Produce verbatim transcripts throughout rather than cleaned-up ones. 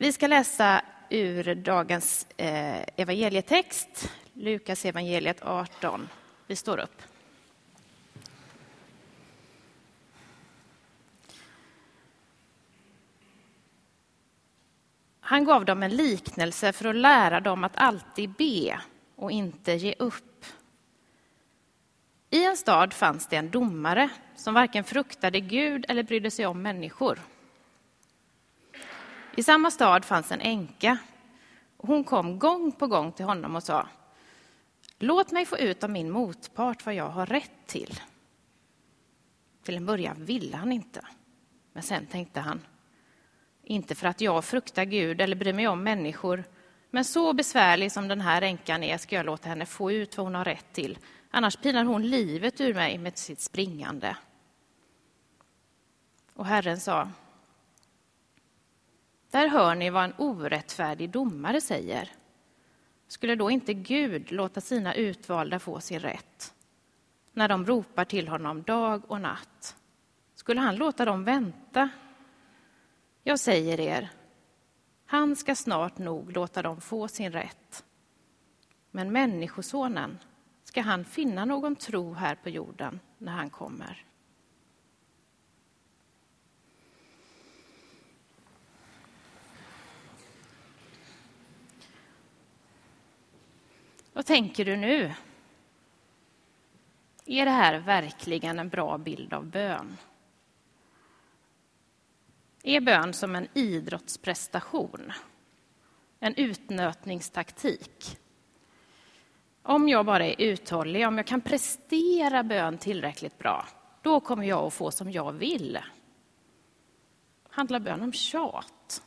Vi ska läsa ur dagens evangelietext, Lukas evangeliet arton. Vi står upp. Han gav dem en liknelse för att lära dem att alltid be och inte ge upp. I en stad fanns det en domare som varken fruktade Gud eller brydde sig om människor. I samma stad fanns en änka. Hon kom gång på gång till honom och sa: låt mig få ut av min motpart vad jag har rätt till. Till en början ville han inte. Men sen tänkte han: inte för att jag fruktar Gud eller bryr mig om människor, men så besvärlig som den här änkan är ska jag låta henne få ut vad hon har rätt till. Annars pinar hon livet ur mig med sitt springande. Och Herren sa: där hör ni vad en orättfärdig domare säger. Skulle då inte Gud låta sina utvalda få sin rätt? När de ropar till honom dag och natt. Skulle han låta dem vänta? Jag säger er, han ska snart nog låta dem få sin rätt. Men människosonen, ska han finna någon tro här på jorden när han kommer? Vad tänker du nu? Är det här verkligen en bra bild av bön? Är bön som en idrottsprestation? En utnötningstaktik? Om jag bara är uthållig, om jag kan prestera bön tillräckligt bra, då kommer jag att få som jag vill. Handlar bön om tjat?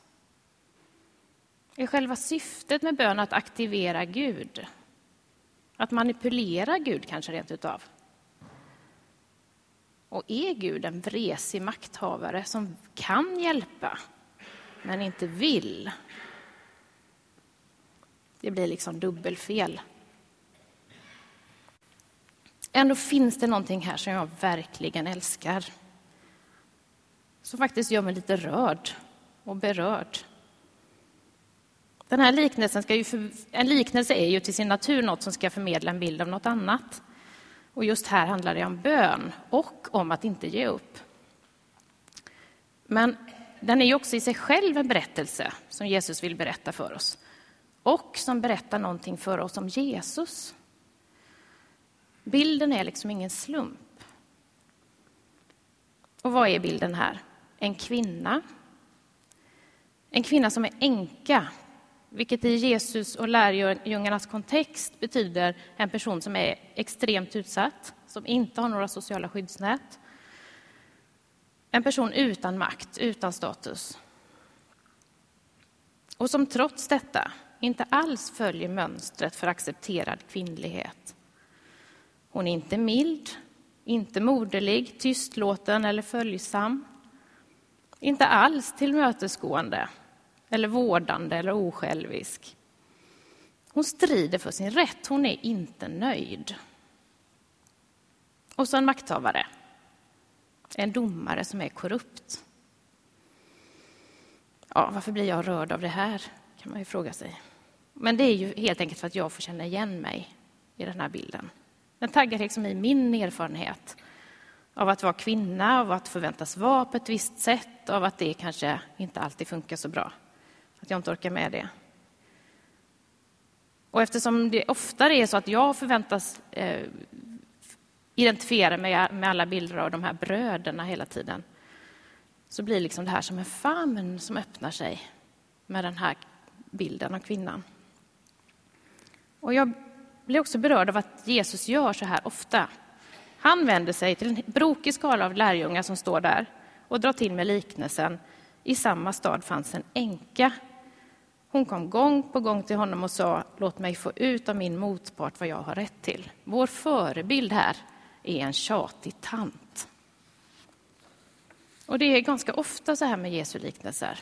Är själva syftet med bön att aktivera Gud? Att manipulera Gud kanske rent utav? Och är Gud en vresig makthavare som kan hjälpa men inte vill? Det blir liksom dubbelfel. Ändå finns det någonting här som jag verkligen älskar. Som faktiskt gör mig lite rörd och berörd. Den här liknelsen ska ju för, en liknelse är ju till sin natur något som ska förmedla en bild av något annat. Och just här handlar det om bön och om att inte ge upp. Men den är ju också i sig själv en berättelse som Jesus vill berätta för oss. Och som berättar någonting för oss om Jesus. Bilden är liksom ingen slump. Och vad är bilden här? En kvinna. En kvinna som är änka. Vilket i Jesus och lärjungarnas kontext betyder en person som är extremt utsatt. Som inte har några sociala skyddsnät. En person utan makt, utan status. Och som trots detta inte alls följer mönstret för accepterad kvinnlighet. Hon är inte mild, inte moderlig, tystlåten eller följsam. Inte alls tillmötesgående eller vårdande eller osjälvisk. Hon strider för sin rätt, hon är inte nöjd. Och så en makthavare. En domare som är korrupt. Ja, varför blir jag rörd av det här? Kan man ju fråga sig. Men det är ju helt enkelt för att jag får känna igen mig i den här bilden. Den taggar liksom i min erfarenhet av att vara kvinna, av att förväntas vara på ett visst sätt, av att det kanske inte alltid funkar så bra. Att jag inte orkar med det. Och eftersom det oftare är så att jag förväntas eh, identifiera mig med alla bilder av de här bröderna hela tiden, så blir liksom det här som en famn som öppnar sig med den här bilden av kvinnan. Och jag blir också berörd av att Jesus gör så här ofta. Han vänder sig till en brokig skala av lärjungar som står där och drar till med liknelsen. I samma stad fanns en änka. Hon kom gång på gång till honom och sa: låt mig få ut av min motpart vad jag har rätt till. Vår förebild här är en tjatig tant. Och det är ganska ofta så här med Jesu liknelser.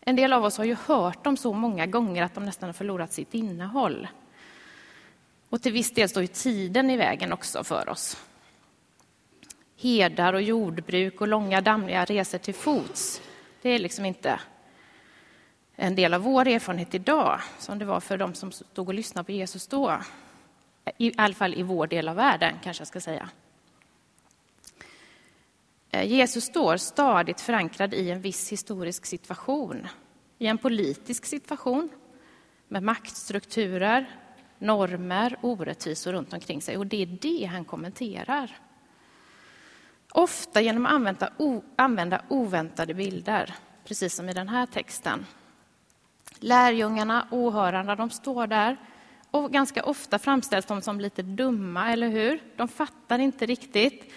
En del av oss har ju hört dem så många gånger att de nästan har förlorat sitt innehåll. Och till viss del står ju tiden i vägen också för oss. Herdar och jordbruk och långa damliga resor till fots. Det är liksom inte en del av vår erfarenhet idag som det var för de som stod och lyssnade på Jesus då. I alla fall i vår del av världen, kanske jag ska säga. Jesus står stadigt förankrad i en viss historisk situation. I en politisk situation med maktstrukturer, normer, orättvisor runt omkring sig. Och det är det han kommenterar. Ofta genom att använda, o, använda oväntade bilder, precis som i den här texten. Lärjungarna, åhörarna, de står där. Och ganska ofta framställs de som lite dumma, eller hur? De fattar inte riktigt.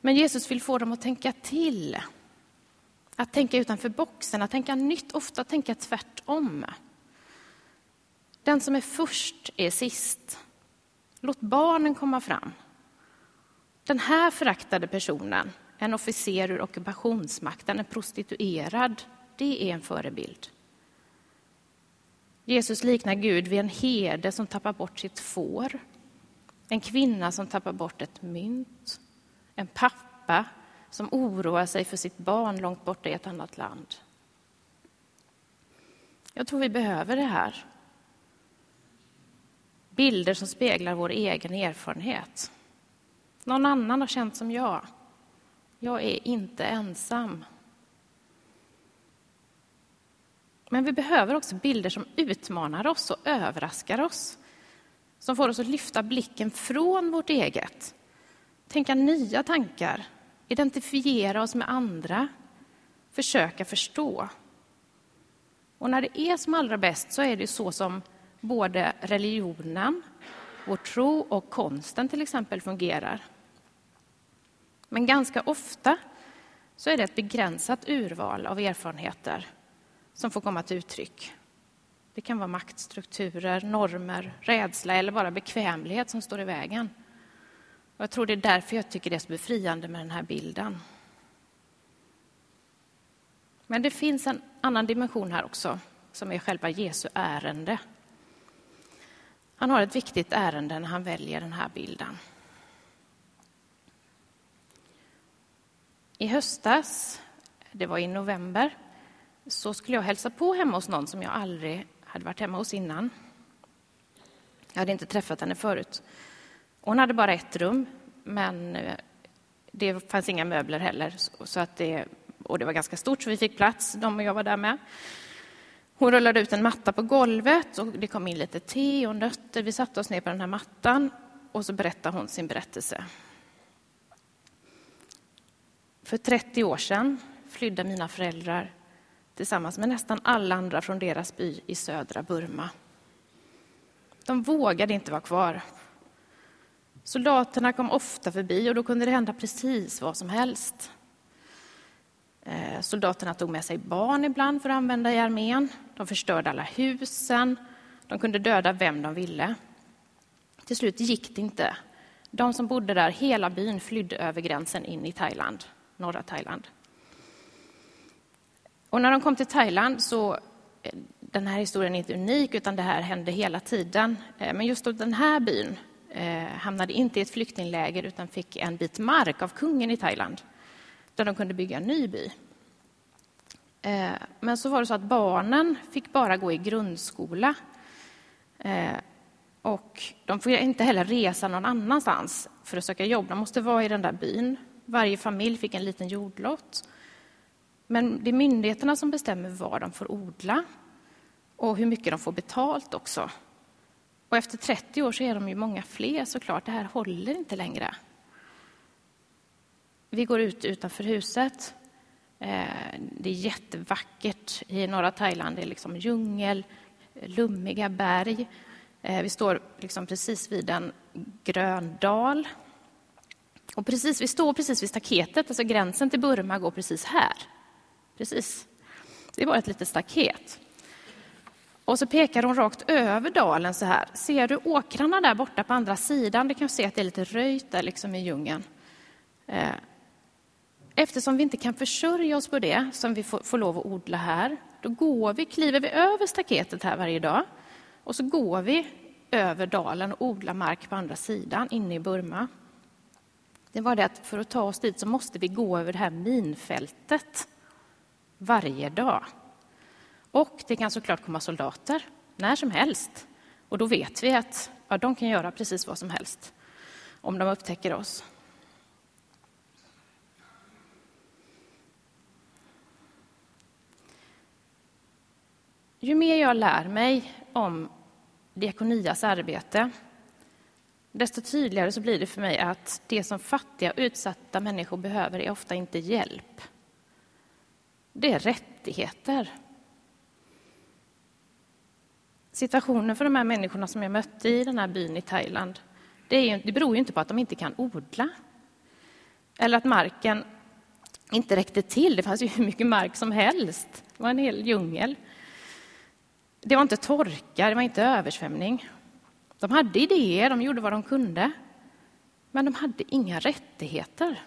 Men Jesus vill få dem att tänka till. Att tänka utanför boxen, att tänka nytt, ofta tänka tvärtom. Den som är först är sist. Låt barnen komma fram. Den här föraktade personen, en officer ur ockupationsmakten, en prostituerad, det är en förebild. Jesus liknar Gud vid en herde som tappar bort sitt får. En kvinna som tappar bort ett mynt. En pappa som oroar sig för sitt barn långt borta i ett annat land. Jag tror vi behöver det här. Bilder som speglar vår egen erfarenhet. Någon annan har känt som jag. Jag är inte ensam. Men vi behöver också bilder som utmanar oss och överraskar oss. Som får oss att lyfta blicken från vårt eget. Tänka nya tankar. Identifiera oss med andra. Försöka förstå. Och när det är som allra bäst så är det så som både religionen, vår tro och konsten till exempel fungerar. Men ganska ofta så är det ett begränsat urval av erfarenheter som får komma till uttryck. Det kan vara maktstrukturer, normer, rädsla eller bara bekvämlighet som står i vägen. Och jag tror det är därför jag tycker det är så befriande med den här bilden. Men det finns en annan dimension här också, som är själva Jesu ärende. Han har ett viktigt ärende när han väljer den här bilden. I höstas, det var i november, så skulle jag hälsa på hemma hos någon som jag aldrig hade varit hemma hos innan. Jag hade inte träffat henne förut. Hon hade bara ett rum, men det fanns inga möbler heller. Så att det, och det var ganska stort så vi fick plats, de och jag var där med. Hon rullade ut en matta på golvet och det kom in lite te och nötter. Vi satte oss ner på den här mattan och så berättade hon sin berättelse. För trettio år sedan flydde mina föräldrar tillsammans med nästan alla andra från deras by i södra Burma. De vågade inte vara kvar. Soldaterna kom ofta förbi och då kunde det hända precis vad som helst. Soldaterna tog med sig barn ibland för att använda i armén. De förstörde alla husen. De kunde döda vem de ville. Till slut gick det inte. De som bodde där, hela byn, flydde över gränsen in i Thailand, norra Thailand. Och när de kom till Thailand så, den här historien är inte unik utan det här hände hela tiden. Men just då den här byn hamnade inte i ett flyktingläger utan fick en bit mark av kungen i Thailand. Där de kunde bygga en ny by. Men så var det så att barnen fick bara gå i grundskola. Och de fick inte heller resa någon annanstans för att söka jobb. De måste vara i den där byn. Varje familj fick en liten jordlott. Men det är myndigheterna som bestämmer vad de får odla. Och hur mycket de får betalt också. Och efter trettio år så är de ju många fler såklart. Det här håller inte längre. Vi går ut utanför huset. Det är jättevackert i norra Thailand. Det är liksom djungel, lummiga berg. Vi står liksom precis vid en grön dal. Och precis, vi står precis vid staketet. Alltså gränsen till Burma går precis här. Precis. Det är bara ett litet staket. Och så pekar hon rakt över dalen så här. Ser du åkrarna där borta på andra sidan? Det kan se att det är lite röjt där liksom i djungeln. Eftersom vi inte kan försörja oss på det som vi får, får lov att odla här, då går vi, kliver vi över staketet här varje dag och så går vi över dalen och odlar mark på andra sidan inne i Burma. Det var det att för att ta oss dit så måste vi gå över det här minfältet varje dag. Och det kan såklart komma soldater när som helst. Och då vet vi att ja, de kan göra precis vad som helst om de upptäcker oss. Ju mer jag lär mig om Diakonias arbete, desto tydligare så blir det för mig att det som fattiga och utsatta människor behöver är ofta inte hjälp. Det är rättigheter. Situationen för de här människorna som jag mötte i den här byn i Thailand, det, är ju, det beror ju inte på att de inte kan odla. Eller att marken inte räckte till. Det fanns ju hur mycket mark som helst. Det var en hel djungel. Det var inte torka, det var inte översvämning. De hade idéer, de gjorde vad de kunde. Men de hade inga rättigheter.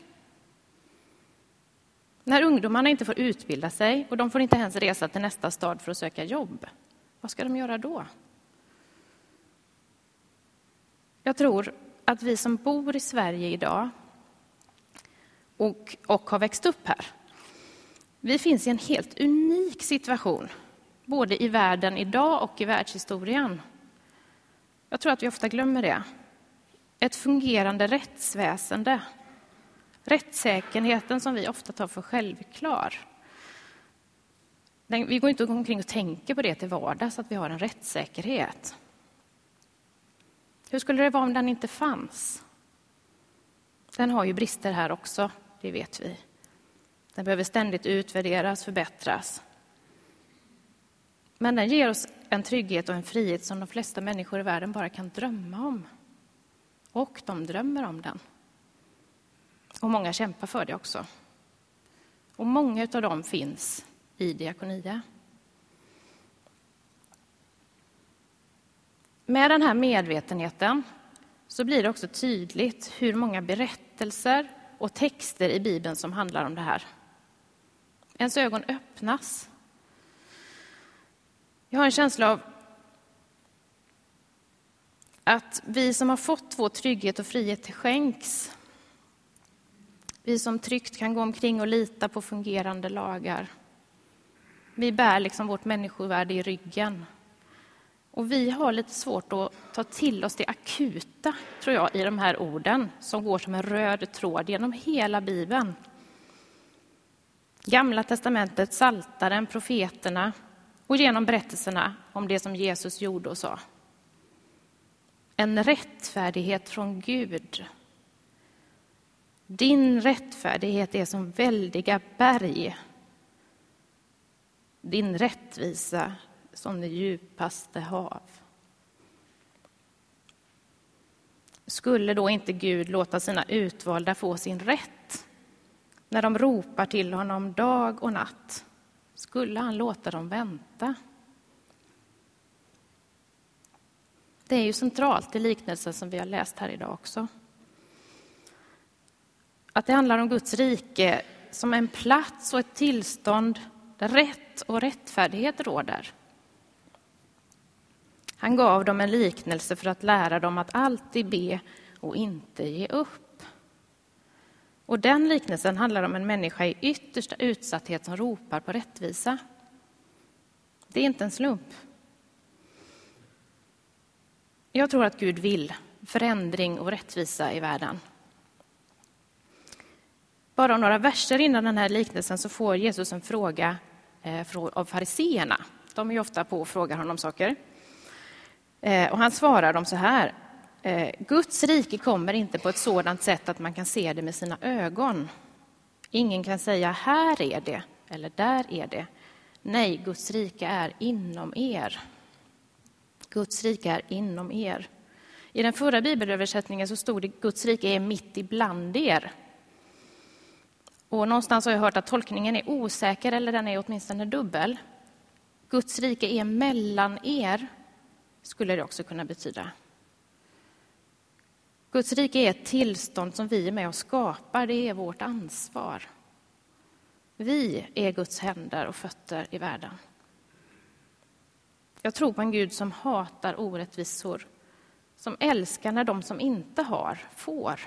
När ungdomarna inte får utbilda sig och de får inte ens resa till nästa stad för att söka jobb, vad ska de göra då? Jag tror att vi som bor i Sverige idag och, och har växt upp här, vi finns i en helt unik situation. Både i världen idag och i världshistorien. Jag tror att vi ofta glömmer det. Ett fungerande rättsväsende. Rättssäkerheten som vi ofta tar för självklar. Vi går inte omkring och tänker på det till vardags, att vi har en rättssäkerhet. Hur skulle det vara om den inte fanns? Den har ju brister här också, det vet vi. Den behöver ständigt utvärderas, förbättras. Men den ger oss en trygghet och en frihet som de flesta människor i världen bara kan drömma om. Och de drömmer om den. Och många kämpar för det också. Och många av dem finns i Diakonia. Med den här medvetenheten så blir det också tydligt hur många berättelser och texter i Bibeln som handlar om det här. Ens ögon öppnas. Jag har en känsla av att vi som har fått vår trygghet och frihet till skänks, vi som tryggt kan gå omkring och lita på fungerande lagar, vi bär liksom vårt människovärde i ryggen. Och vi har lite svårt att ta till oss det akuta, tror jag, i de här orden som går som en röd tråd genom hela Bibeln. Gamla testamentet, Saltaren, profeterna. Och genom berättelserna om det som Jesus gjorde och sa. En rättfärdighet från Gud. Din rättfärdighet är som väldiga berg. Din rättvisa som det djupaste hav. Skulle då inte Gud låta sina utvalda få sin rätt? När de ropar till honom dag och natt. Skulle han låta dem vänta? Det är ju centralt i liknelsen som vi har läst här idag också. Att det handlar om Guds rike som en plats och ett tillstånd där rätt och rättfärdighet råder. Han gav dem en liknelse för att lära dem att alltid be och inte ge upp. Och den liknelsen handlar om en människa i yttersta utsatthet som ropar på rättvisa. Det är inte en slump. Jag tror att Gud vill förändring och rättvisa i världen. Bara några verser innan den här liknelsen så får Jesus en fråga av fariseerna. De är ju ofta på och frågar honom saker. Och han svarar dem så här. Guds rike kommer inte på ett sådant sätt att man kan se det med sina ögon. Ingen kan säga här är det eller där är det. Nej, Guds rike är inom er. Guds rike är inom er. I den förra bibelöversättningen så stod det Guds rike är mitt ibland er. Och någonstans har jag hört att tolkningen är osäker eller den är åtminstone dubbel. Guds rike är mellan er skulle det också kunna betyda. Guds rike är ett tillstånd som vi är med och skapar. Det är vårt ansvar. Vi är Guds händer och fötter i världen. Jag tror på en Gud som hatar orättvisor. Som älskar när de som inte har får.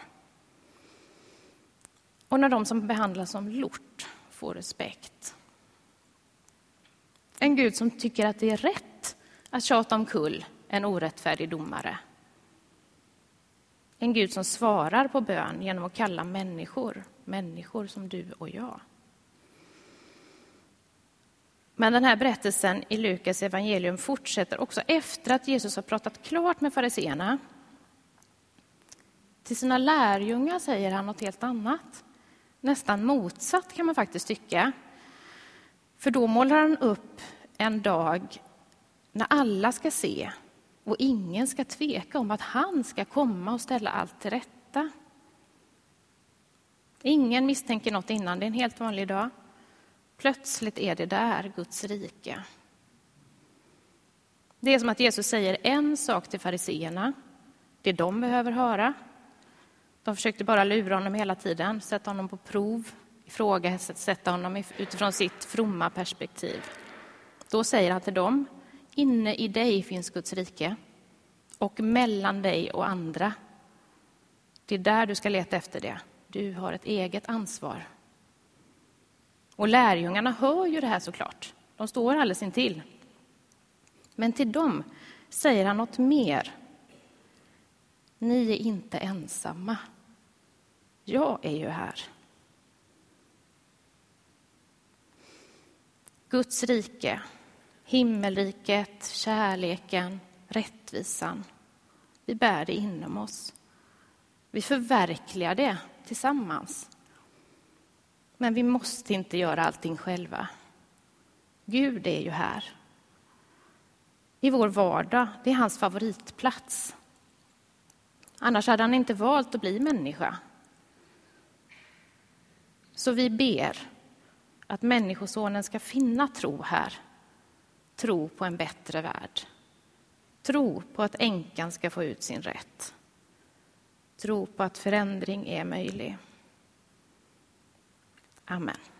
Och när de som behandlas som lort får respekt. En Gud som tycker att det är rätt att tjata omkull en orättfärdig domare. En Gud som svarar på bön genom att kalla människor, människor som du och jag. Men den här berättelsen i Lukas evangelium fortsätter också efter att Jesus har pratat klart med fariseerna. Till sina lärjungar säger han något helt annat. Nästan motsatt kan man faktiskt tycka. För då målar han upp en dag när alla ska se och ingen ska tveka om att han ska komma och ställa allt till rätta. Ingen misstänker något innan, det är en helt vanlig dag. Plötsligt är det där Guds rike. Det är som att Jesus säger en sak till fariseerna. Det de behöver höra. De försökte bara lura honom hela tiden. Sätta honom på prov. Ifrågasätta honom utifrån sitt fromma perspektiv. Då säger han till dem. Inne i dig finns Guds rike. Och mellan dig och andra. Det är där du ska leta efter det. Du har ett eget ansvar. Och lärjungarna hör ju det här såklart. De står alldeles intill. Men till dem säger han något mer. Ni är inte ensamma. Jag är ju här. Guds rike, himmelriket, kärleken, rättvisan. Vi bär det inom oss. Vi förverkligar det tillsammans. Men vi måste inte göra allting själva. Gud är ju här. I vår vardag, det är hans favoritplats. Annars hade han inte valt att bli människa. Så vi ber att människosonen ska finna tro här. Tro på en bättre värld. Tro på att änkan ska få ut sin rätt. Tro på att förändring är möjlig. Amen.